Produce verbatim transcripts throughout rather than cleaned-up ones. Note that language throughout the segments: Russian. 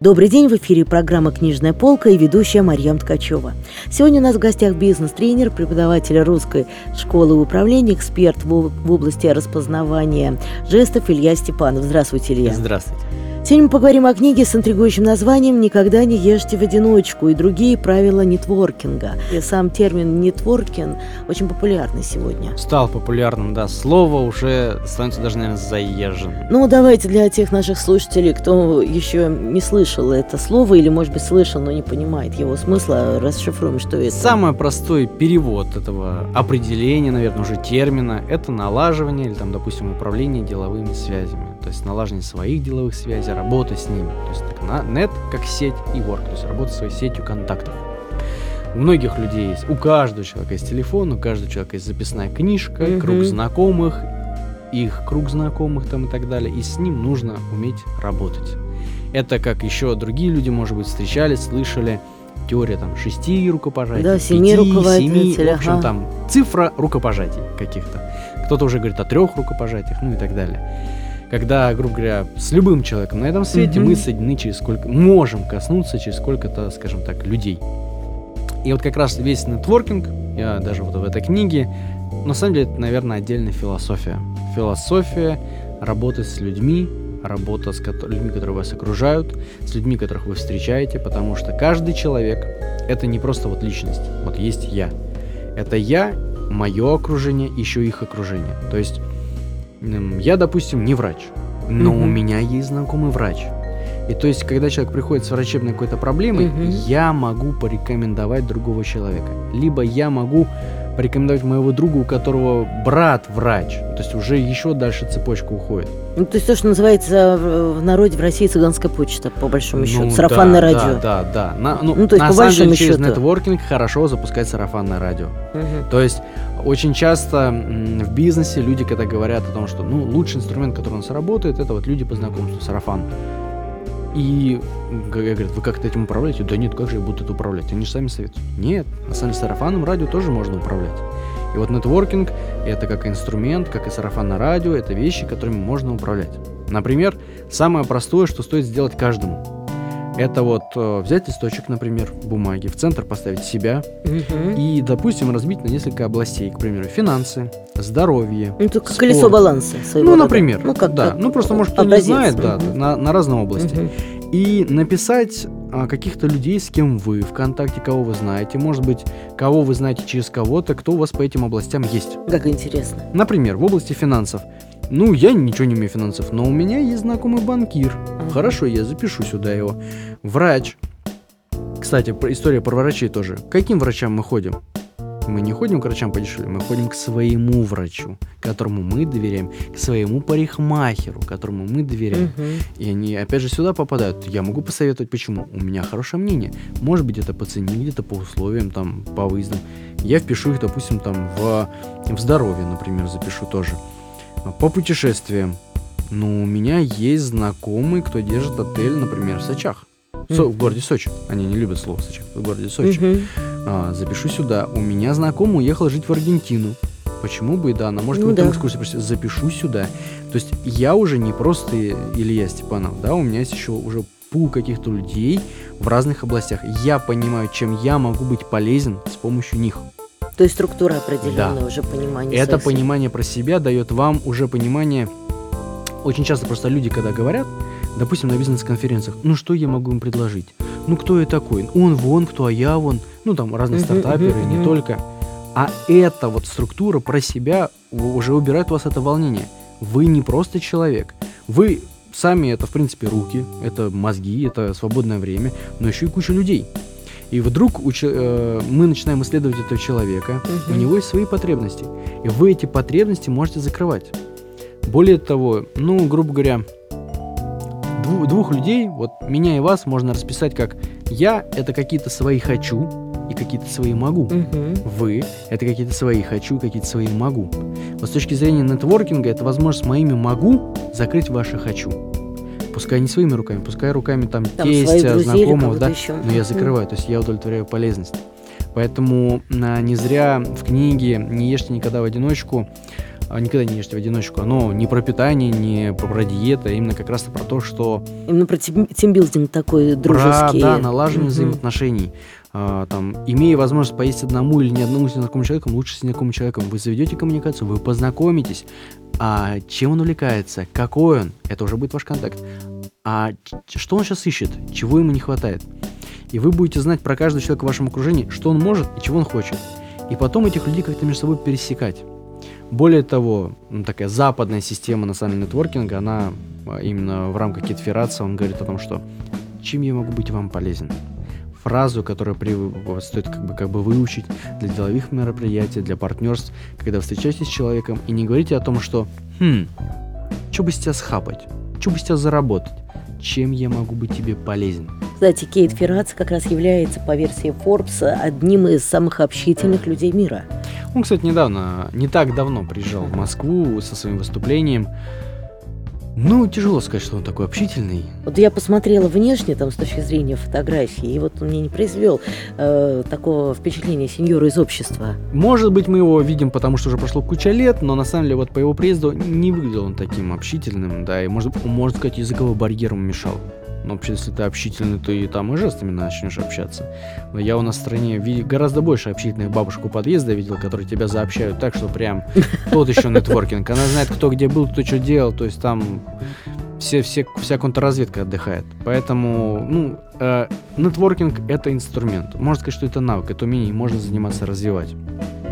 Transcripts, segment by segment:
Добрый день, в эфире программа «Книжная полка» и ведущая Марьям Ткачева. Сегодня у нас в гостях бизнес-тренер, преподаватель Русской школы управления, эксперт в области распознавания жестов Илья Степанов. Здравствуйте, Илья. Здравствуйте. Сегодня мы поговорим о книге с интригующим названием «Никогда не ешьте в одиночку» и другие правила нетворкинга. И сам термин «нетворкинг» очень популярный сегодня. Стал популярным, да. Слово уже становится даже, наверное, заезженным. Ну, давайте для тех наших слушателей, кто еще не слышал это слово или, может быть, слышал, но не понимает его смысла, расшифруем, что это. Самый простой перевод этого определения, наверное, уже термина, это налаживание или, там, допустим, управление деловыми связями. То есть налаживание своих деловых связей, работа с ними, то есть так, нет, как сеть и work, то есть работа своей сетью контактов. У многих людей есть, у каждого человека есть телефон, у каждого человека есть записная книжка, mm-hmm. круг знакомых, их круг знакомых там и так далее, и с ним нужно уметь работать. Это как еще другие люди, может быть, встречали, слышали теория там шести рукопожатий, да, семи руководителей, семи, в общем, ага. там цифра рукопожатий каких-то. Кто-то уже говорит о трех рукопожатиях, ну и так далее. Когда, грубо говоря, с любым человеком на этом свете mm-hmm. мы соединены через сколько... Можем коснуться через сколько-то, скажем так, людей. И вот как раз весь нетворкинг, я даже вот в этой книге, на самом деле, это, наверное, отдельная философия. Философия работы с людьми, работа с ко- людьми, которые вас окружают, с людьми, которых вы встречаете, потому что каждый человек — это не просто вот личность, вот есть я. Это я, мое окружение, еще их окружение. То есть... Я, допустим, не врач, но mm-hmm. у меня есть знакомый врач. И то есть, когда человек приходит с врачебной какой-то проблемой, mm-hmm. я могу порекомендовать другого человека. Либо я могу порекомендовать моего друга, у которого брат врач. То есть уже еще дальше цепочка уходит. Ну, то есть то, что называется в народе в России цыганская почта, по большому счету. Ну, сарафанное да, радио. Да, да, да. На, ну, ну, то есть, на по самом деле, через счету. Нетворкинг хорошо запускать сарафанное радио. Угу. То есть очень часто в бизнесе люди, когда говорят о том, что ну, лучший инструмент, который у нас работает, это вот люди по знакомству, сарафан. И говорят, вы как-то этим управляете? Да нет, как же будут это управлять? Они же сами советуют. Нет, на самом деле сарафаном радио тоже можно управлять. И вот нетворкинг – это как инструмент, как и сарафанное радио, это вещи, которыми можно управлять. Например, самое простое, что стоит сделать каждому. Это вот э, взять листочек, например, бумаги, в центр поставить себя mm-hmm. и, допустим, разбить на несколько областей, к примеру, финансы, здоровье, ну, спорт. Колесо баланса своего Ну, рода. Например, ну, как, да, как, ну просто, может, кто образец. Не знает, да, mm-hmm. на, на разные области. Mm-hmm. И написать а, каких-то людей, с кем вы ВКонтакте, кого вы знаете, может быть, кого вы знаете через кого-то, кто у вас по этим областям есть. Как интересно. Например, в области финансов. Ну, я ничего не умею финансов, но у меня есть знакомый банкир. Ага. Хорошо, я запишу сюда его. Врач. Кстати, история про врачей тоже. К каким врачам мы ходим? Мы не ходим к врачам подешевле, мы ходим к своему врачу, которому мы доверяем, к своему парикмахеру, которому мы доверяем. Угу. И они опять же сюда попадают. Я могу посоветовать, почему. У меня хорошее мнение. Может быть, это по цене, где-то по условиям, там, по выездам. Я впишу их, допустим, там, в, в здоровье, например, запишу тоже. По путешествиям. Ну, у меня есть знакомый, кто держит отель, например, в Сочах. Со- в городе Сочи. Они не любят слово Сочи. В городе Сочи. Uh-huh. А, запишу сюда. У меня знакомый уехал жить в Аргентину. Почему бы и да, она может ну, быть да. там экскурсия. Запишу сюда. То есть я уже не просто Илья Степанов, да, у меня есть еще уже пул каких-то людей в разных областях. Я понимаю, чем я могу быть полезен с помощью них. То есть структура определенная, да. уже понимание. Это совсем. Понимание про себя дает вам уже понимание. Очень часто просто люди, когда говорят, допустим, на бизнес-конференциях, ну что я могу им предложить? Ну кто я такой? Он вон, кто, а я вон. Ну там разные uh-huh, стартаперы, uh-huh. не только. А эта вот структура про себя уже убирает у вас это волнение. Вы не просто человек. Вы сами это, в принципе, руки, это мозги, это свободное время, но еще и куча людей. И вдруг мы начинаем исследовать этого человека, угу. у него есть свои потребности. И вы эти потребности можете закрывать. Более того, ну, грубо говоря, дву- двух людей, вот меня и вас, можно расписать как «я» — это какие-то свои «хочу» и какие-то свои «могу». Угу. «Вы» — это какие-то свои «хочу» и какие-то свои «могу». Вот с точки зрения нетворкинга, это возможность моими «могу» закрыть ваши «хочу». Пускай не своими руками, пускай руками там, там тестя, знакомых, да, еще. Но я закрываю, то есть я удовлетворяю полезность. Поэтому не зря в книге «Не ешьте никогда в одиночку» «Никогда не ешьте в одиночку», оно не про питание, не про диету, а именно как раз про то, что... Именно про тимбилдинг такой дружеский. Про, да, налаживание угу. взаимоотношений. А, там, имея возможность поесть одному или не одному с незнакомым человеком, лучше с незнакомым человеком. Вы заведете коммуникацию, вы познакомитесь. А чем он увлекается, какой он, это уже будет ваш контакт. А что он сейчас ищет, чего ему не хватает. И вы будете знать про каждого человека в вашем окружении, что он может и чего он хочет. И потом этих людей как-то между собой пересекать. Более того, такая западная система национального нетворкинга, она именно в рамках Кейт Феррацци, он говорит о том, что чем я могу быть вам полезен. Фразу, которую при... стоит как бы, как бы выучить для деловых мероприятий, для партнерств, когда вы встречаетесь с человеком и не говорите о том, что «Хм, что бы сейчас хапать, что бы сейчас заработать, чем я могу быть тебе полезен». Кстати, Кейт Феррацци как раз является, по версии Forbes, одним из самых общительных людей мира. Он, кстати, недавно, не так давно приезжал в Москву со своим выступлением. Ну, тяжело сказать, что он такой общительный. Вот я посмотрела внешне, там, с точки зрения фотографии, и вот он мне не произвел э, такого впечатления сеньора из общества. Может быть, мы его видим, потому что уже прошло куча лет, но на самом деле вот по его приезду не выглядел он таким общительным, да, и, может, может сказать, языковым барьером мешал. Но вообще, если ты общительный, то и там и жестами начнешь общаться. Но я у нас в стране видел гораздо больше общительных бабушек у подъезда видел, которые тебя заобщают так, что прям тот еще нетворкинг. Она знает, кто где был, кто что делал. То есть там все, все, вся контрразведка отдыхает. Поэтому, ну, э, нетворкинг – это инструмент. Можно сказать, что это навык, это умение, и можно заниматься, развивать.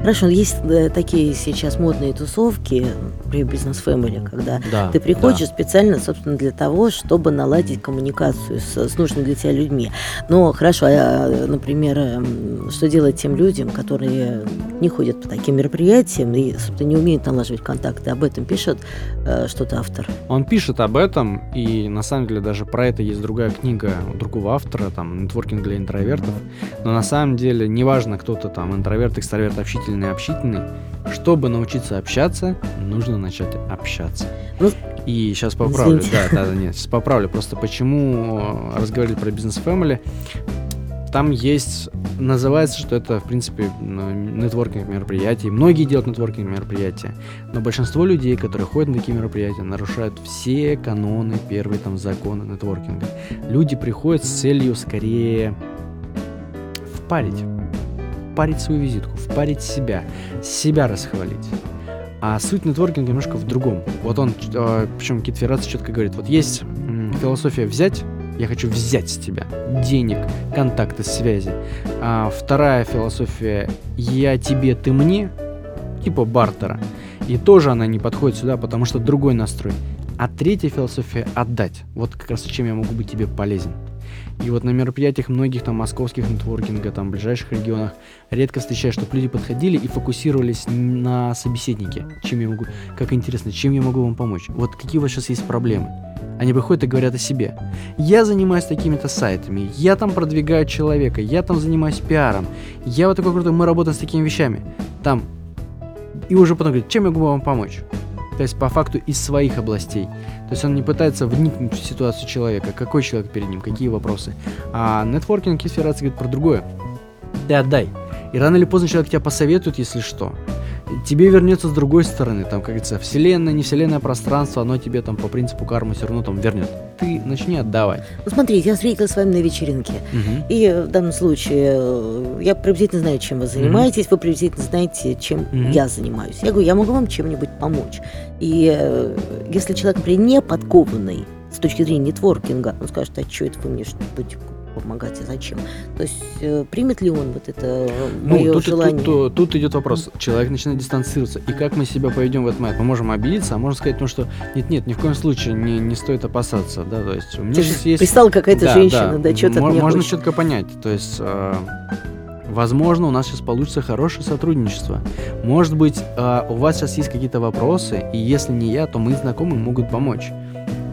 Хорошо, есть такие сейчас модные тусовки при бизнес-фэмили, когда да, ты приходишь да. специально, собственно, для того, чтобы наладить коммуникацию с, с нужными для тебя людьми. Но хорошо, а, например, что делать тем людям, которые не ходят по таким мероприятиям и, собственно, не умеют налаживать контакты? Об этом пишет э, что-то автор. Он пишет об этом, и на самом деле даже про это есть другая книга другого автора, там, «Нетворкинг для интровертов». Но на самом деле неважно, кто-то там интроверт, экстраверт, общитель, общительный. Чтобы научиться общаться, нужно начать общаться. И сейчас поправлю. Извините. Да, да, нет, сейчас поправлю. Просто почему разговаривали про бизнес-фэмили? Там есть, называется, что это, в принципе, нетворкинг мероприятий. Многие делают нетворкинг мероприятия, но большинство людей, которые ходят на такие мероприятия, нарушают все каноны, первые там законы нетворкинга. Люди приходят с целью скорее впарить. Впарить свою визитку, впарить себя, себя расхвалить. А суть нетворкинга немножко в другом. Вот он, причем Кейт Феррацци четко говорит, вот есть философия взять, я хочу взять с тебя денег, контакты, связи. А вторая философия я тебе, ты мне, типа бартера. И тоже она не подходит сюда, потому что другой настрой. А третья философия отдать. Вот как раз чем я могу быть тебе полезен. И вот на мероприятиях многих там московских нетворкинга, там в ближайших регионах редко встречаешь, чтобы люди подходили и фокусировались на собеседнике. Чем я могу, как интересно, чем я могу вам помочь? Вот какие у вас сейчас есть проблемы? Они приходят и говорят о себе. Я занимаюсь такими-то сайтами, я там продвигаю человека, я там занимаюсь пиаром, я вот такой крутой, мы работаем с такими вещами. Там. И уже потом говорят, чем я могу вам помочь? То есть по факту из своих областей. То есть он не пытается вникнуть в ситуацию человека, какой человек перед ним, какие вопросы. А нетворкинг, Кейт Феррацци говорит про другое. Ты отдай. И рано или поздно человек тебя посоветует, если что. Тебе вернется с другой стороны, там, как говорится, вселенная, не вселенная, пространство, оно тебе там по принципу кармы все равно там вернет. Ты начни отдавать. Ну, смотри, я встретилась с вами на вечеринке, угу. и в данном случае я приблизительно знаю, чем вы занимаетесь, угу. вы приблизительно знаете, чем угу. я занимаюсь. Я говорю, я могу вам чем-нибудь помочь. И если человек, например, не подкованный с точки зрения нетворкинга, он скажет, а что это вы мне что-нибудь помогать, а зачем? То есть э, примет ли он вот это мое ну, тут, желание? Тут, тут, тут идет вопрос. Человек начинает дистанцироваться. И как мы себя поведем в этот момент? Мы можем обидеться, а можно сказать, ну, что нет-нет, ни в коем случае не, не стоит опасаться. Да? То есть, у меня сейчас есть... Пристала какая-то да, женщина, да, да что-то м- от меня Можно хочет. Четко понять. То есть, э, возможно, у нас сейчас получится хорошее сотрудничество. Может быть, э, у вас сейчас есть какие-то вопросы, и если не я, то мои знакомые могут помочь.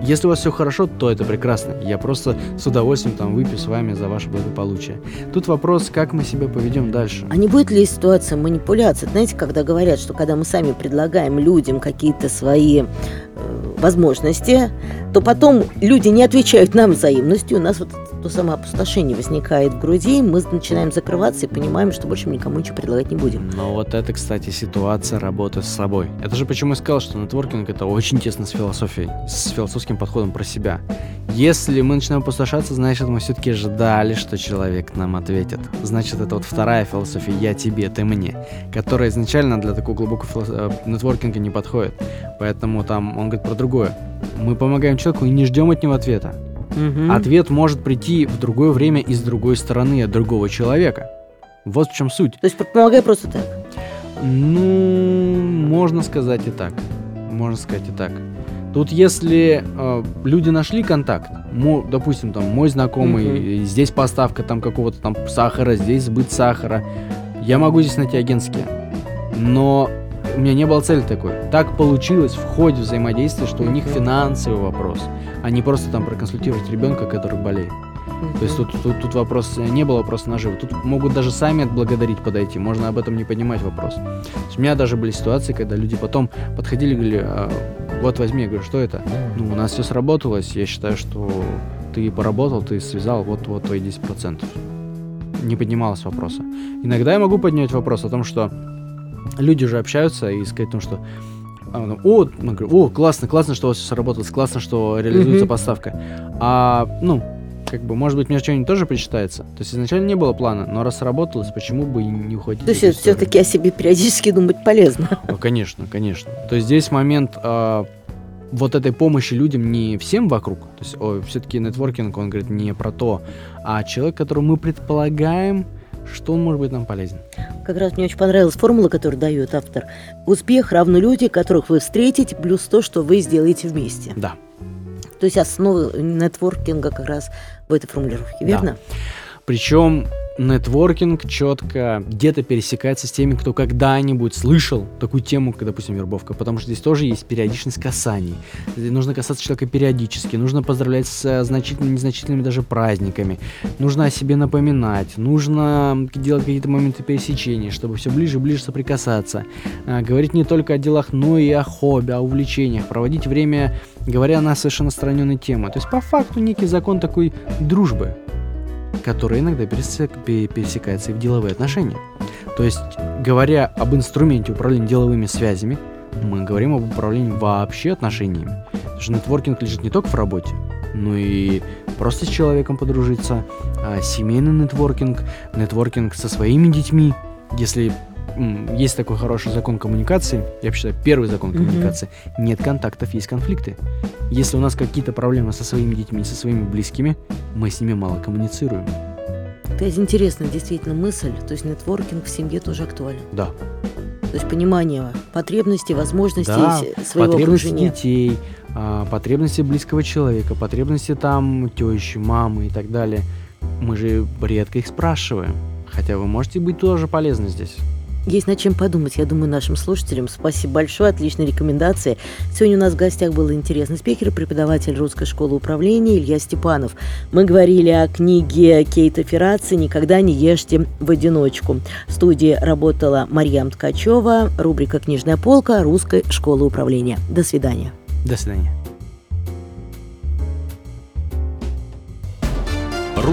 Если у вас все хорошо, то это прекрасно. Я просто с удовольствием там выпью с вами за ваше благополучие. Тут вопрос, как мы себя поведем дальше. А не будет ли ситуация манипуляции? Знаете, когда говорят, что когда мы сами предлагаем людям какие-то свои э, возможности, то потом люди не отвечают нам взаимностью. У нас вот то самоопустошение возникает в груди, мы начинаем закрываться и понимаем, что больше мы никому ничего предлагать не будем. Но вот это, кстати, ситуация работы с собой. Это же почему я сказал, что нетворкинг — это очень тесно с философией, с философским подходом про себя. Если мы начинаем опустошаться, значит, мы все-таки ждали, что человек нам ответит. Значит, это вот вторая философия «я тебе, ты мне», которая изначально для такого глубокого философ... нетворкинга не подходит. Поэтому там он говорит про другое. Мы помогаем человеку и не ждем от него ответа. Угу. Ответ может прийти в другое время и с другой стороны от другого человека. Вот в чем суть. То есть помогай просто так? Ну, можно сказать и так. Можно сказать и так. Тут если э, люди нашли контакт, мо, допустим, там мой знакомый, угу. здесь поставка там какого-то там сахара, здесь сбыт сахара, я могу здесь найти агентские, но у меня не было цели такой. Так получилось в ходе взаимодействия, что у них финансовый вопрос, а не просто там проконсультировать ребенка, который болеет. То есть тут, тут, тут вопрос, не было вопроса наживы. Тут могут даже сами отблагодарить подойти, можно об этом не поднимать вопрос. У меня даже были ситуации, когда люди потом подходили и говорили, а, вот возьми, я говорю, что это? Ну, у нас все сработалось, я считаю, что ты поработал, ты связал, вот, вот твои десять процентов. Не поднималось вопроса. Иногда я могу поднять вопрос о том, что люди же общаются и сказать о том, что О, о, классно, классно, что у вас все сработалось, классно, что реализуется mm-hmm. поставка. А, ну, как бы, может быть, мне что-нибудь тоже причитается. То есть изначально не было плана, но раз сработалось, почему бы и не уходить? То есть все-таки о себе периодически думать полезно. Ну, конечно, конечно. То есть здесь момент а, вот этой помощи людям не всем вокруг. То есть о, все-таки нетворкинг, он говорит не про то, а человек, которому мы предполагаем, что он может быть нам полезен. Как раз мне очень понравилась формула, которую дает автор. Успех равно люди, которых вы встретите, плюс то, что вы сделаете вместе. Да. То есть основа нетворкинга как раз в этой формулировке, верно? Да. Причем нетворкинг четко где-то пересекается с теми, кто когда-нибудь слышал такую тему, как, допустим, вербовка, потому что здесь тоже есть периодичность касаний. Нужно касаться человека периодически, нужно поздравлять с значительными, незначительными даже праздниками, нужно о себе напоминать, нужно делать какие-то моменты пересечения, чтобы все ближе и ближе соприкасаться, говорить не только о делах, но и о хобби, о увлечениях, проводить время, говоря на совершенно отстраненной темы. То есть по факту некий закон такой дружбы, которые иногда пересекаются и в деловые отношения. То есть, говоря об инструменте управления деловыми связями, мы говорим об управлении вообще отношениями. Потому что нетворкинг лежит не только в работе, но и просто с человеком подружиться, а семейный нетворкинг, нетворкинг со своими детьми. Если м- есть такой хороший закон коммуникации, я считаю, первый закон коммуникации, mm-hmm. нет контактов, есть конфликты. Если у нас какие-то проблемы со своими детьми, со своими близкими, мы с ними мало коммуницируем. Это интересная действительно мысль. То есть нетворкинг в семье тоже актуален. Да. То есть понимание потребностей, возможностей да, своего потребности окружения. Детей, потребности близкого человека, потребности там тещи, мамы и так далее. Мы же редко их спрашиваем. Хотя вы можете быть тоже полезны здесь. Есть над чем подумать, я думаю, нашим слушателям. Спасибо большое, отличные рекомендации. Сегодня у нас в гостях был интересный спикер, преподаватель Русской школы управления Илья Степанов. Мы говорили о книге Кейта Феррацци «Никогда не ешьте в одиночку». В студии работала Марьям Ткачева, рубрика «Книжная полка» Русской школы управления. До свидания. До свидания.